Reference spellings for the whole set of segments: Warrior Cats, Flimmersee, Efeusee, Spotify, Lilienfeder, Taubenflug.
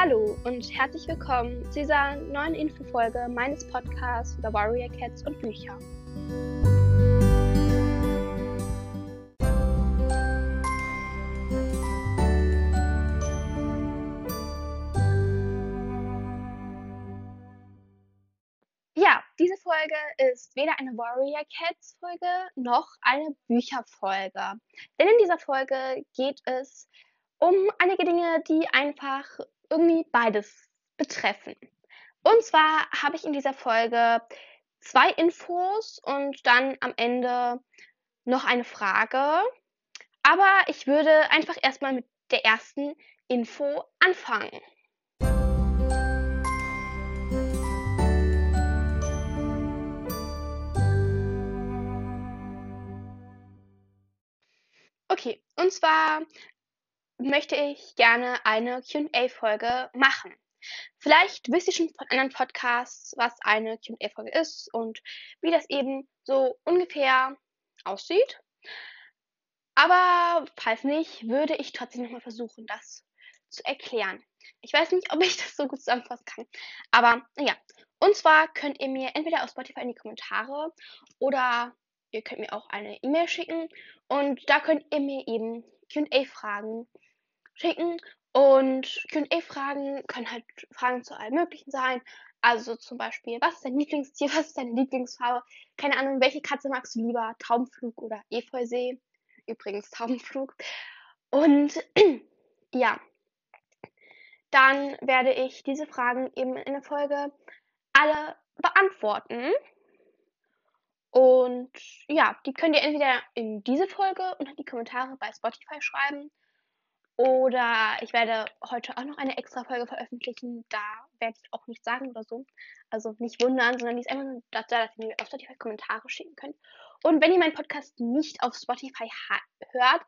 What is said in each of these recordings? Hallo und herzlich willkommen zu dieser neuen Infofolge meines Podcasts über Warrior Cats und Bücher. Ja, diese Folge ist weder eine Warrior Cats Folge noch eine Bücherfolge. Denn in dieser Folge geht es um einige Dinge, die einfach irgendwie beides betreffen. Und zwar habe ich in dieser Folge 2 Infos und dann am Ende noch eine Frage. Aber ich würde einfach erstmal mit der ersten Info anfangen. Okay, und zwar möchte ich gerne eine Q&A-Folge machen. Vielleicht wisst ihr schon von anderen Podcasts, was eine Q&A-Folge ist und wie das eben so ungefähr aussieht. Aber falls nicht, würde ich trotzdem nochmal versuchen, das zu erklären. Ich weiß nicht, ob ich das so gut zusammenfassen kann, aber naja. Und zwar könnt ihr mir entweder auf Spotify in die Kommentare oder ihr könnt mir auch eine E-Mail schicken und da könnt ihr mir eben Q&A-Fragen schicken und Q&A-Fragen können halt Fragen zu allem Möglichen sein, also zum Beispiel, was ist dein Lieblingstier, was ist deine Lieblingsfarbe, keine Ahnung, welche Katze magst du lieber, Taubenflug oder Efeusee, übrigens Taubenflug, und ja, dann werde ich diese Fragen eben in der Folge alle beantworten. Und ja, die könnt ihr entweder in diese Folge und in die Kommentare bei Spotify schreiben. Oder ich werde heute auch noch eine extra Folge veröffentlichen. Da werde ich auch nichts sagen oder so. Also nicht wundern, sondern die ist einfach nur dazu, dass ihr mir auf Spotify Kommentare schicken könnt. Und wenn ihr meinen Podcast nicht auf Spotify hört,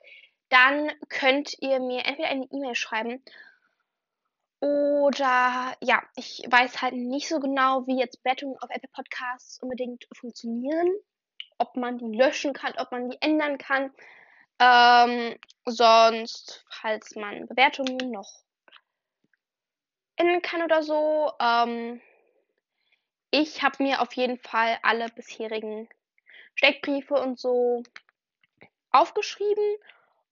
dann könnt ihr mir entweder eine E-Mail schreiben. Oder, ja, ich weiß halt nicht so genau, wie jetzt Bewertungen auf Apple Podcasts unbedingt funktionieren. Ob man die löschen kann, ob man die ändern kann. Sonst, falls man Bewertungen noch ändern kann oder so. Ich habe mir auf jeden Fall alle bisherigen Steckbriefe und so aufgeschrieben.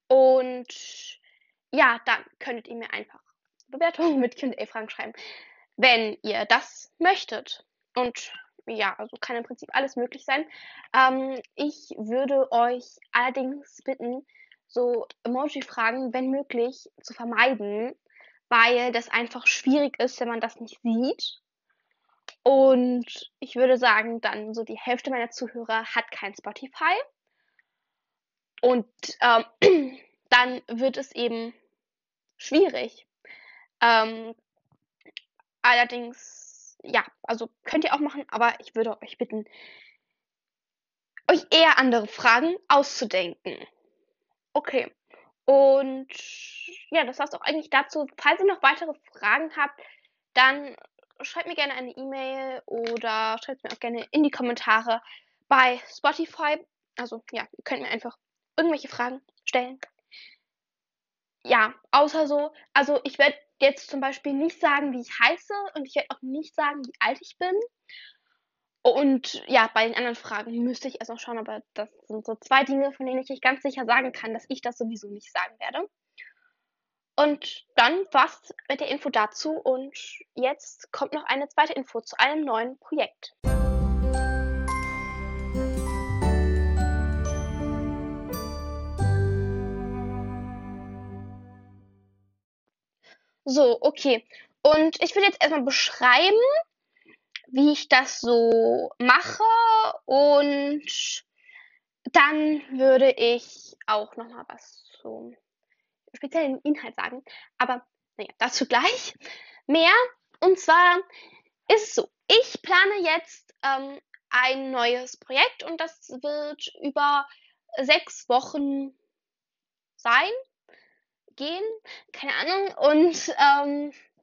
Und ja, dann könntet ihr mir einfach Bewertungen mit Q&A-Fragen schreiben, wenn ihr das möchtet. Und ja, also kann im Prinzip alles möglich sein. Ich würde euch allerdings bitten, so Emoji-Fragen, wenn möglich, zu vermeiden, weil das einfach schwierig ist, wenn man das nicht sieht. Und ich würde sagen, dann so die Hälfte meiner Zuhörer hat kein Spotify. Und dann wird es eben schwierig. Allerdings, ja, also könnt ihr auch machen, aber ich würde euch bitten, euch eher andere Fragen auszudenken. Okay, und ja, das war's auch eigentlich dazu. Falls ihr noch weitere Fragen habt, dann schreibt mir gerne eine E-Mail oder schreibt mir auch gerne in die Kommentare bei Spotify. Also ja, ihr könnt mir einfach irgendwelche Fragen stellen. Ja, außer so, also ich werde jetzt zum Beispiel nicht sagen, wie ich heiße und ich werde auch nicht sagen, wie alt ich bin. Und ja, bei den anderen Fragen müsste ich erst noch schauen, aber das sind so 2 Dinge, von denen ich euch ganz sicher sagen kann, dass ich das sowieso nicht sagen werde. Und dann war's mit der Info dazu und jetzt kommt noch eine zweite Info zu einem neuen Projekt. So, okay. Und ich will jetzt erstmal beschreiben, wie ich das so mache. Und dann würde ich auch nochmal was zum speziellen Inhalt sagen. Aber naja, dazu gleich mehr. Und zwar ist es so, ich plane jetzt ein neues Projekt und das wird über 6 Wochen sein. Keine Ahnung. Und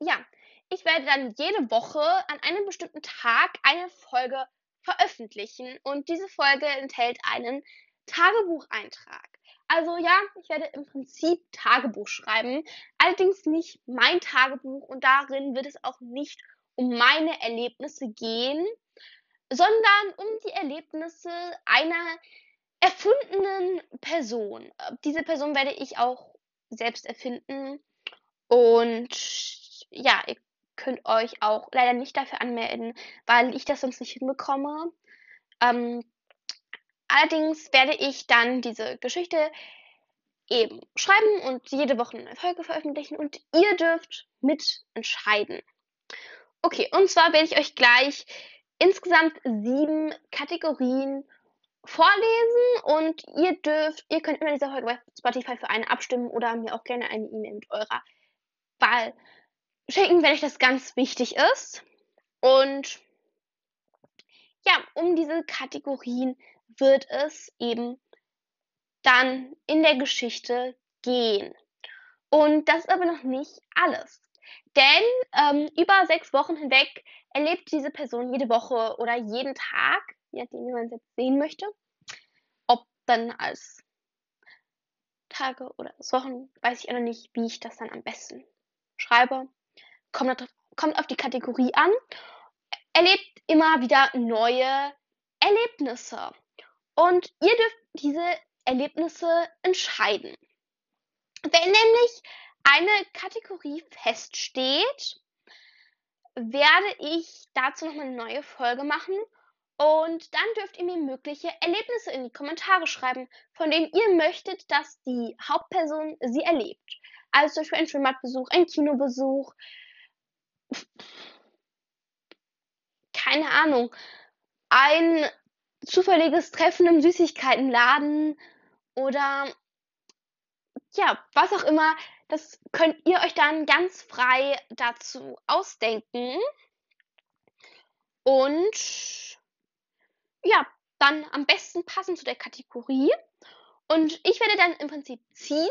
ja, ich werde dann jede Woche an einem bestimmten Tag eine Folge veröffentlichen. Und diese Folge enthält einen Tagebucheintrag. Also ja, ich werde im Prinzip Tagebuch schreiben, allerdings nicht mein Tagebuch und darin wird es auch nicht um meine Erlebnisse gehen, sondern um die Erlebnisse einer erfundenen Person. Diese Person werde ich auch selbst erfinden und ja, ihr könnt euch auch leider nicht dafür anmelden, weil ich das sonst nicht hinbekomme. Allerdings werde ich dann diese Geschichte eben schreiben und jede Woche eine Folge veröffentlichen und ihr dürft mitentscheiden. Okay, und zwar werde ich euch gleich insgesamt 7 Kategorien vorlesen und ihr könnt über diese Folge bei Spotify für eine abstimmen oder mir auch gerne eine E-Mail mit eurer Wahl schicken, wenn euch das ganz wichtig ist. Und ja, um diese Kategorien wird es eben dann in der Geschichte gehen. Und das ist aber noch nicht alles. Denn über 6 Wochen hinweg erlebt diese Person jede Woche oder jeden Tag, je nachdem, wie man es jetzt sehen möchte, ob dann als Tage oder als Wochen, weiß ich auch noch nicht, wie ich das dann am besten schreibe. Kommt auf die Kategorie an, erlebt immer wieder neue Erlebnisse. Und ihr dürft diese Erlebnisse entscheiden. Wenn nämlich eine Kategorie feststeht, werde ich dazu nochmal eine neue Folge machen. Und dann dürft ihr mir mögliche Erlebnisse in die Kommentare schreiben, von denen ihr möchtet, dass die Hauptperson sie erlebt. Also zum Beispiel ein Schwimmbadbesuch, ein Kinobesuch, keine Ahnung, ein zufälliges Treffen im Süßigkeitenladen oder ja, was auch immer. Das könnt ihr euch dann ganz frei dazu ausdenken. Und ja, dann am besten passend zu der Kategorie. Und ich werde dann im Prinzip ziehen,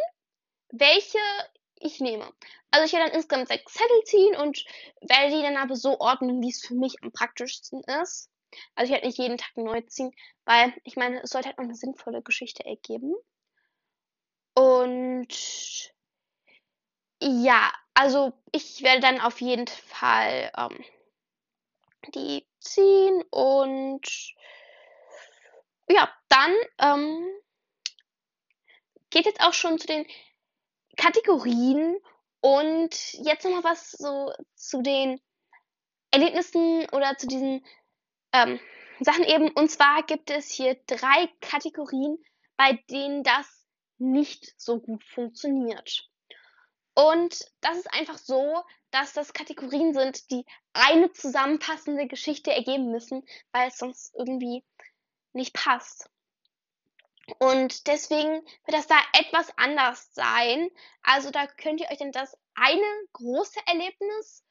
welche ich nehme. Also ich werde dann insgesamt 6 Zettel ziehen und werde die dann aber so ordnen, wie es für mich am praktischsten ist. Also ich werde nicht jeden Tag neu ziehen, weil ich meine, es sollte halt auch eine sinnvolle Geschichte ergeben. Und ja, also ich werde dann auf jeden Fall die ziehen und ja, dann geht jetzt auch schon zu den Kategorien und jetzt nochmal was so zu den Erlebnissen oder zu diesen Sachen eben. Und zwar gibt es hier 3 Kategorien, bei denen das nicht so gut funktioniert. Und das ist einfach so, dass das Kategorien sind, die eine zusammenpassende Geschichte ergeben müssen, weil es sonst irgendwie nicht passt. Und deswegen wird das da etwas anders sein. Also da könnt ihr euch dann das eine große Erlebnis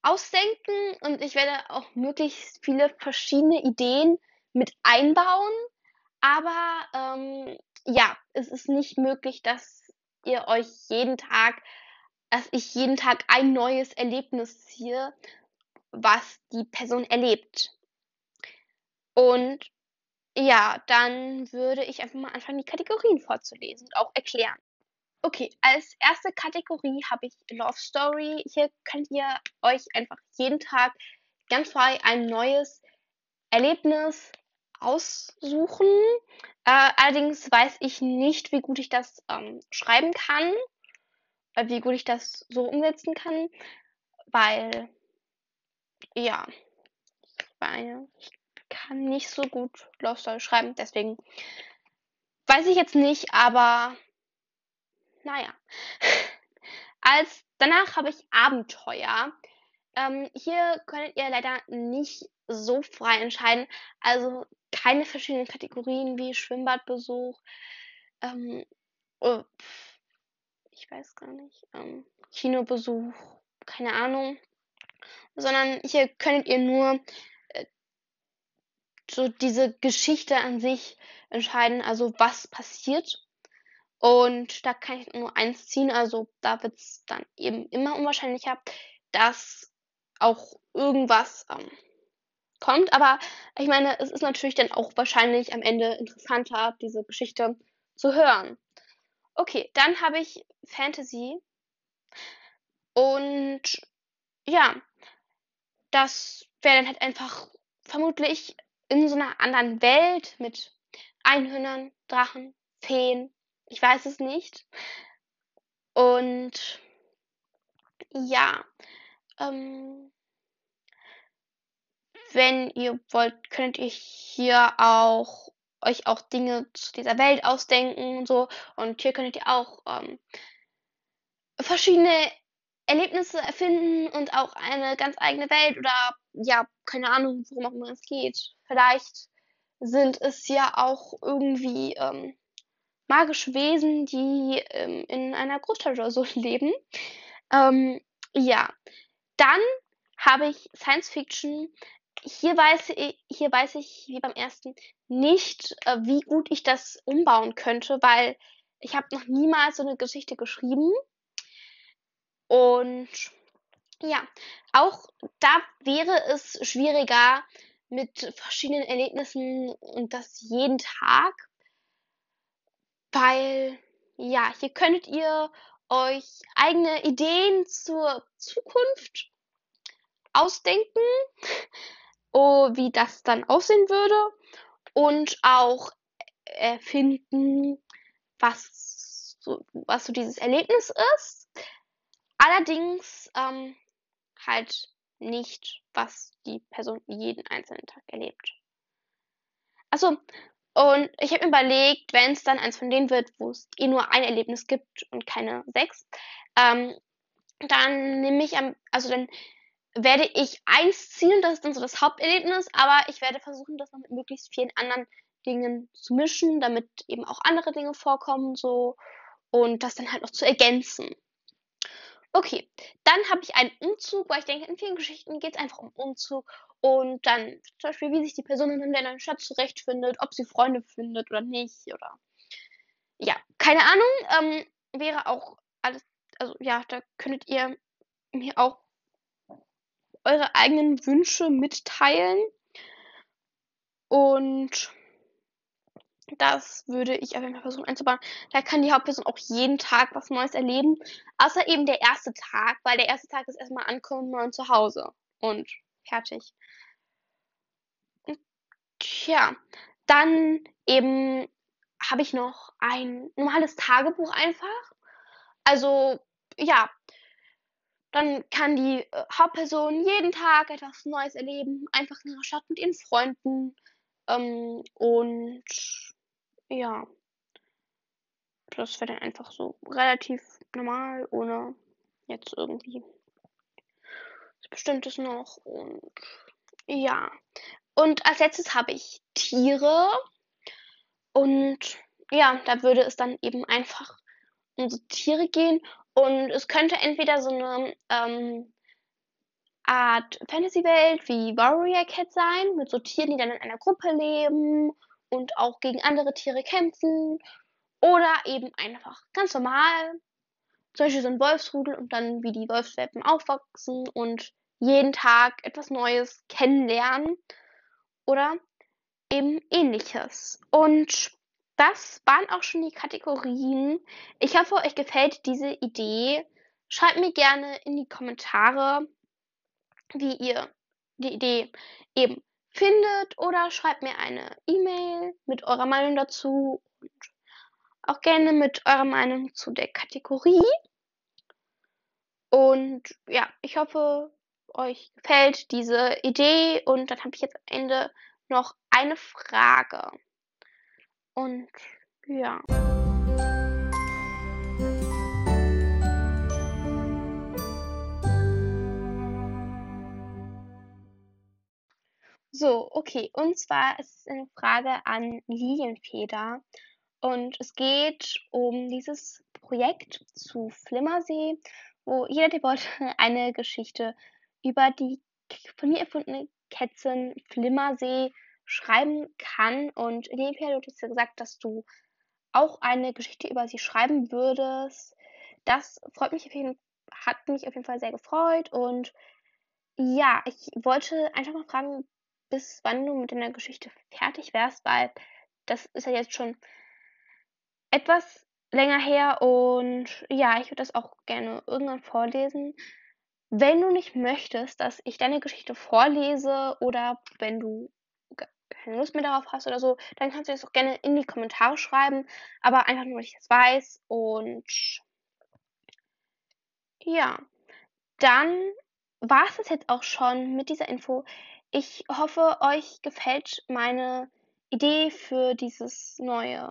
ausdenken und ich werde auch möglichst viele verschiedene Ideen mit einbauen, aber ja, es ist nicht möglich, dass ich jeden Tag ein neues Erlebnis ziehe, was die Person erlebt. Und ja, dann würde ich einfach mal anfangen, die Kategorien vorzulesen und auch erklären. Okay, als erste Kategorie habe ich Love Story. Hier könnt ihr euch einfach jeden Tag ganz frei ein neues Erlebnis aussuchen. Allerdings weiß ich nicht, wie gut ich das schreiben kann, wie gut ich das so umsetzen kann, weil, ja, ich kann nicht so gut Love Story schreiben, deswegen weiß ich jetzt nicht, aber naja. Danach habe ich Abenteuer. Hier könnt ihr leider nicht so frei entscheiden. Also keine verschiedenen Kategorien wie Schwimmbadbesuch. Ich weiß gar nicht. Kinobesuch. Keine Ahnung. Sondern hier könnt ihr nur so diese Geschichte an sich entscheiden. Also was passiert. Und da kann ich nur eins ziehen, also da wird es dann eben immer unwahrscheinlicher, dass auch irgendwas kommt. Aber ich meine, es ist natürlich dann auch wahrscheinlich am Ende interessanter, diese Geschichte zu hören. Okay, dann habe ich Fantasy. Und ja, das wäre dann halt einfach vermutlich in so einer anderen Welt mit Einhörnern, Drachen, Feen. Ich weiß es nicht. Und ja, wenn ihr wollt, könnt ihr hier auch euch auch Dinge zu dieser Welt ausdenken und so. Und hier könntet ihr auch verschiedene Erlebnisse erfinden und auch eine ganz eigene Welt oder ja, keine Ahnung, worum auch immer es geht. Vielleicht sind es ja auch irgendwie magische Wesen, die in einer Großstadt oder so leben. Ja, dann habe ich Science Fiction. Hier weiß ich wie beim ersten nicht, wie gut ich das umbauen könnte, weil ich habe noch niemals so eine Geschichte geschrieben. Und ja, auch da wäre es schwieriger mit verschiedenen Erlebnissen und das jeden Tag, weil ja, hier könntet ihr euch eigene Ideen zur Zukunft ausdenken, wie das dann aussehen würde und auch erfinden, was so dieses Erlebnis ist. Allerdings halt nicht, was die Person jeden einzelnen Tag erlebt. Achso, und ich habe mir überlegt, wenn es dann eins von denen wird, wo es nur ein Erlebnis gibt und keine 6, dann nehme ich dann werde ich eins ziehen, das ist dann so das Haupterlebnis, aber ich werde versuchen, das noch mit möglichst vielen anderen Dingen zu mischen, damit eben auch andere Dinge vorkommen, so, und das dann halt noch zu ergänzen. Okay, dann habe ich einen Umzug, weil ich denke, in vielen Geschichten geht es einfach um Umzug und dann zum Beispiel, wie sich die Person in der neuen Stadt zurechtfindet, ob sie Freunde findet oder nicht oder ja, keine Ahnung, wäre auch alles, also ja, da könntet ihr mir auch eure eigenen Wünsche mitteilen und das würde ich auf jeden Fall versuchen einzubauen. Da kann die Hauptperson auch jeden Tag was Neues erleben. Außer eben der erste Tag, weil der erste Tag ist erstmal ankommen und zu Hause. Und fertig. Und, tja, dann eben habe ich noch ein normales Tagebuch einfach. Also, ja, dann kann die Hauptperson jeden Tag etwas Neues erleben. Einfach in ihrer Stadt mit ihren Freunden. Und ja, das wäre dann einfach so relativ normal, ohne jetzt irgendwie was Bestimmtes noch. Und ja, und als letztes habe ich Tiere. Und ja, da würde es dann eben einfach um so Tiere gehen. Und es könnte entweder so eine Art Fantasy-Welt wie Warrior Cats sein, mit so Tieren, die dann in einer Gruppe leben und auch gegen andere Tiere kämpfen. Oder eben einfach ganz normal, zum Beispiel so ein Wolfsrudel und dann wie die Wolfswelpen aufwachsen und jeden Tag etwas Neues kennenlernen oder eben Ähnliches. Und das waren auch schon die Kategorien. Ich hoffe, euch gefällt diese Idee. Schreibt mir gerne in die Kommentare, wie ihr die Idee eben findet oder schreibt mir eine E-Mail mit eurer Meinung dazu und auch gerne mit eurer Meinung zu der Kategorie. Und ja, ich hoffe, euch gefällt diese Idee und dann habe ich jetzt am Ende noch eine Frage. Und ja. So, okay, und zwar ist es eine Frage an Lilienfeder und es geht um dieses Projekt zu Flimmersee, wo jeder, der wollte, eine Geschichte über die von mir erfundene Kätzin Flimmersee schreiben kann und Lilienfeder, du hast ja gesagt, dass du auch eine Geschichte über sie schreiben würdest. Das freut mich hat mich auf jeden Fall sehr gefreut und ja, ich wollte einfach mal fragen, bis wann du mit deiner Geschichte fertig wärst, weil das ist ja jetzt schon etwas länger her und ja, ich würde das auch gerne irgendwann vorlesen. Wenn du nicht möchtest, dass ich deine Geschichte vorlese oder wenn du keine Lust mehr darauf hast oder so, dann kannst du das auch gerne in die Kommentare schreiben, aber einfach nur, weil ich das weiß und ja, dann war es das jetzt auch schon mit dieser Info. Ich hoffe, euch gefällt meine Idee für dieses neue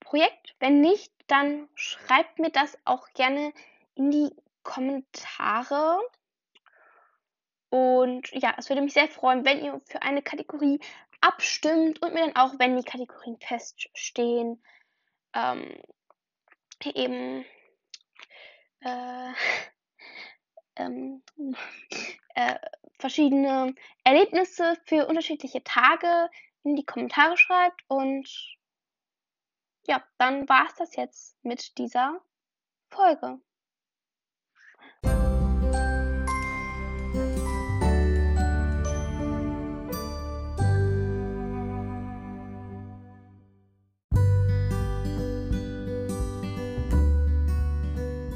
Projekt. Wenn nicht, dann schreibt mir das auch gerne in die Kommentare. Und ja, es würde mich sehr freuen, wenn ihr für eine Kategorie abstimmt und mir dann auch, wenn die Kategorien feststehen, verschiedene Erlebnisse für unterschiedliche Tage in die Kommentare schreibt. Und ja, dann war es das jetzt mit dieser Folge.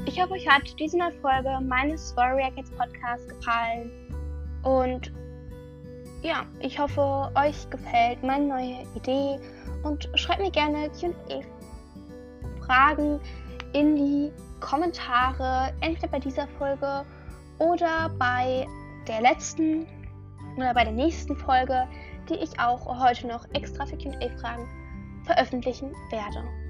Ich hoffe, euch hat diese neue Folge meines Warrior Cats Podcasts gefallen und ja, ich hoffe, euch gefällt meine neue Idee und schreibt mir gerne Q&A-Fragen in die Kommentare, entweder bei dieser Folge oder bei der letzten oder bei der nächsten Folge, die ich auch heute noch extra für Q&A-Fragen veröffentlichen werde.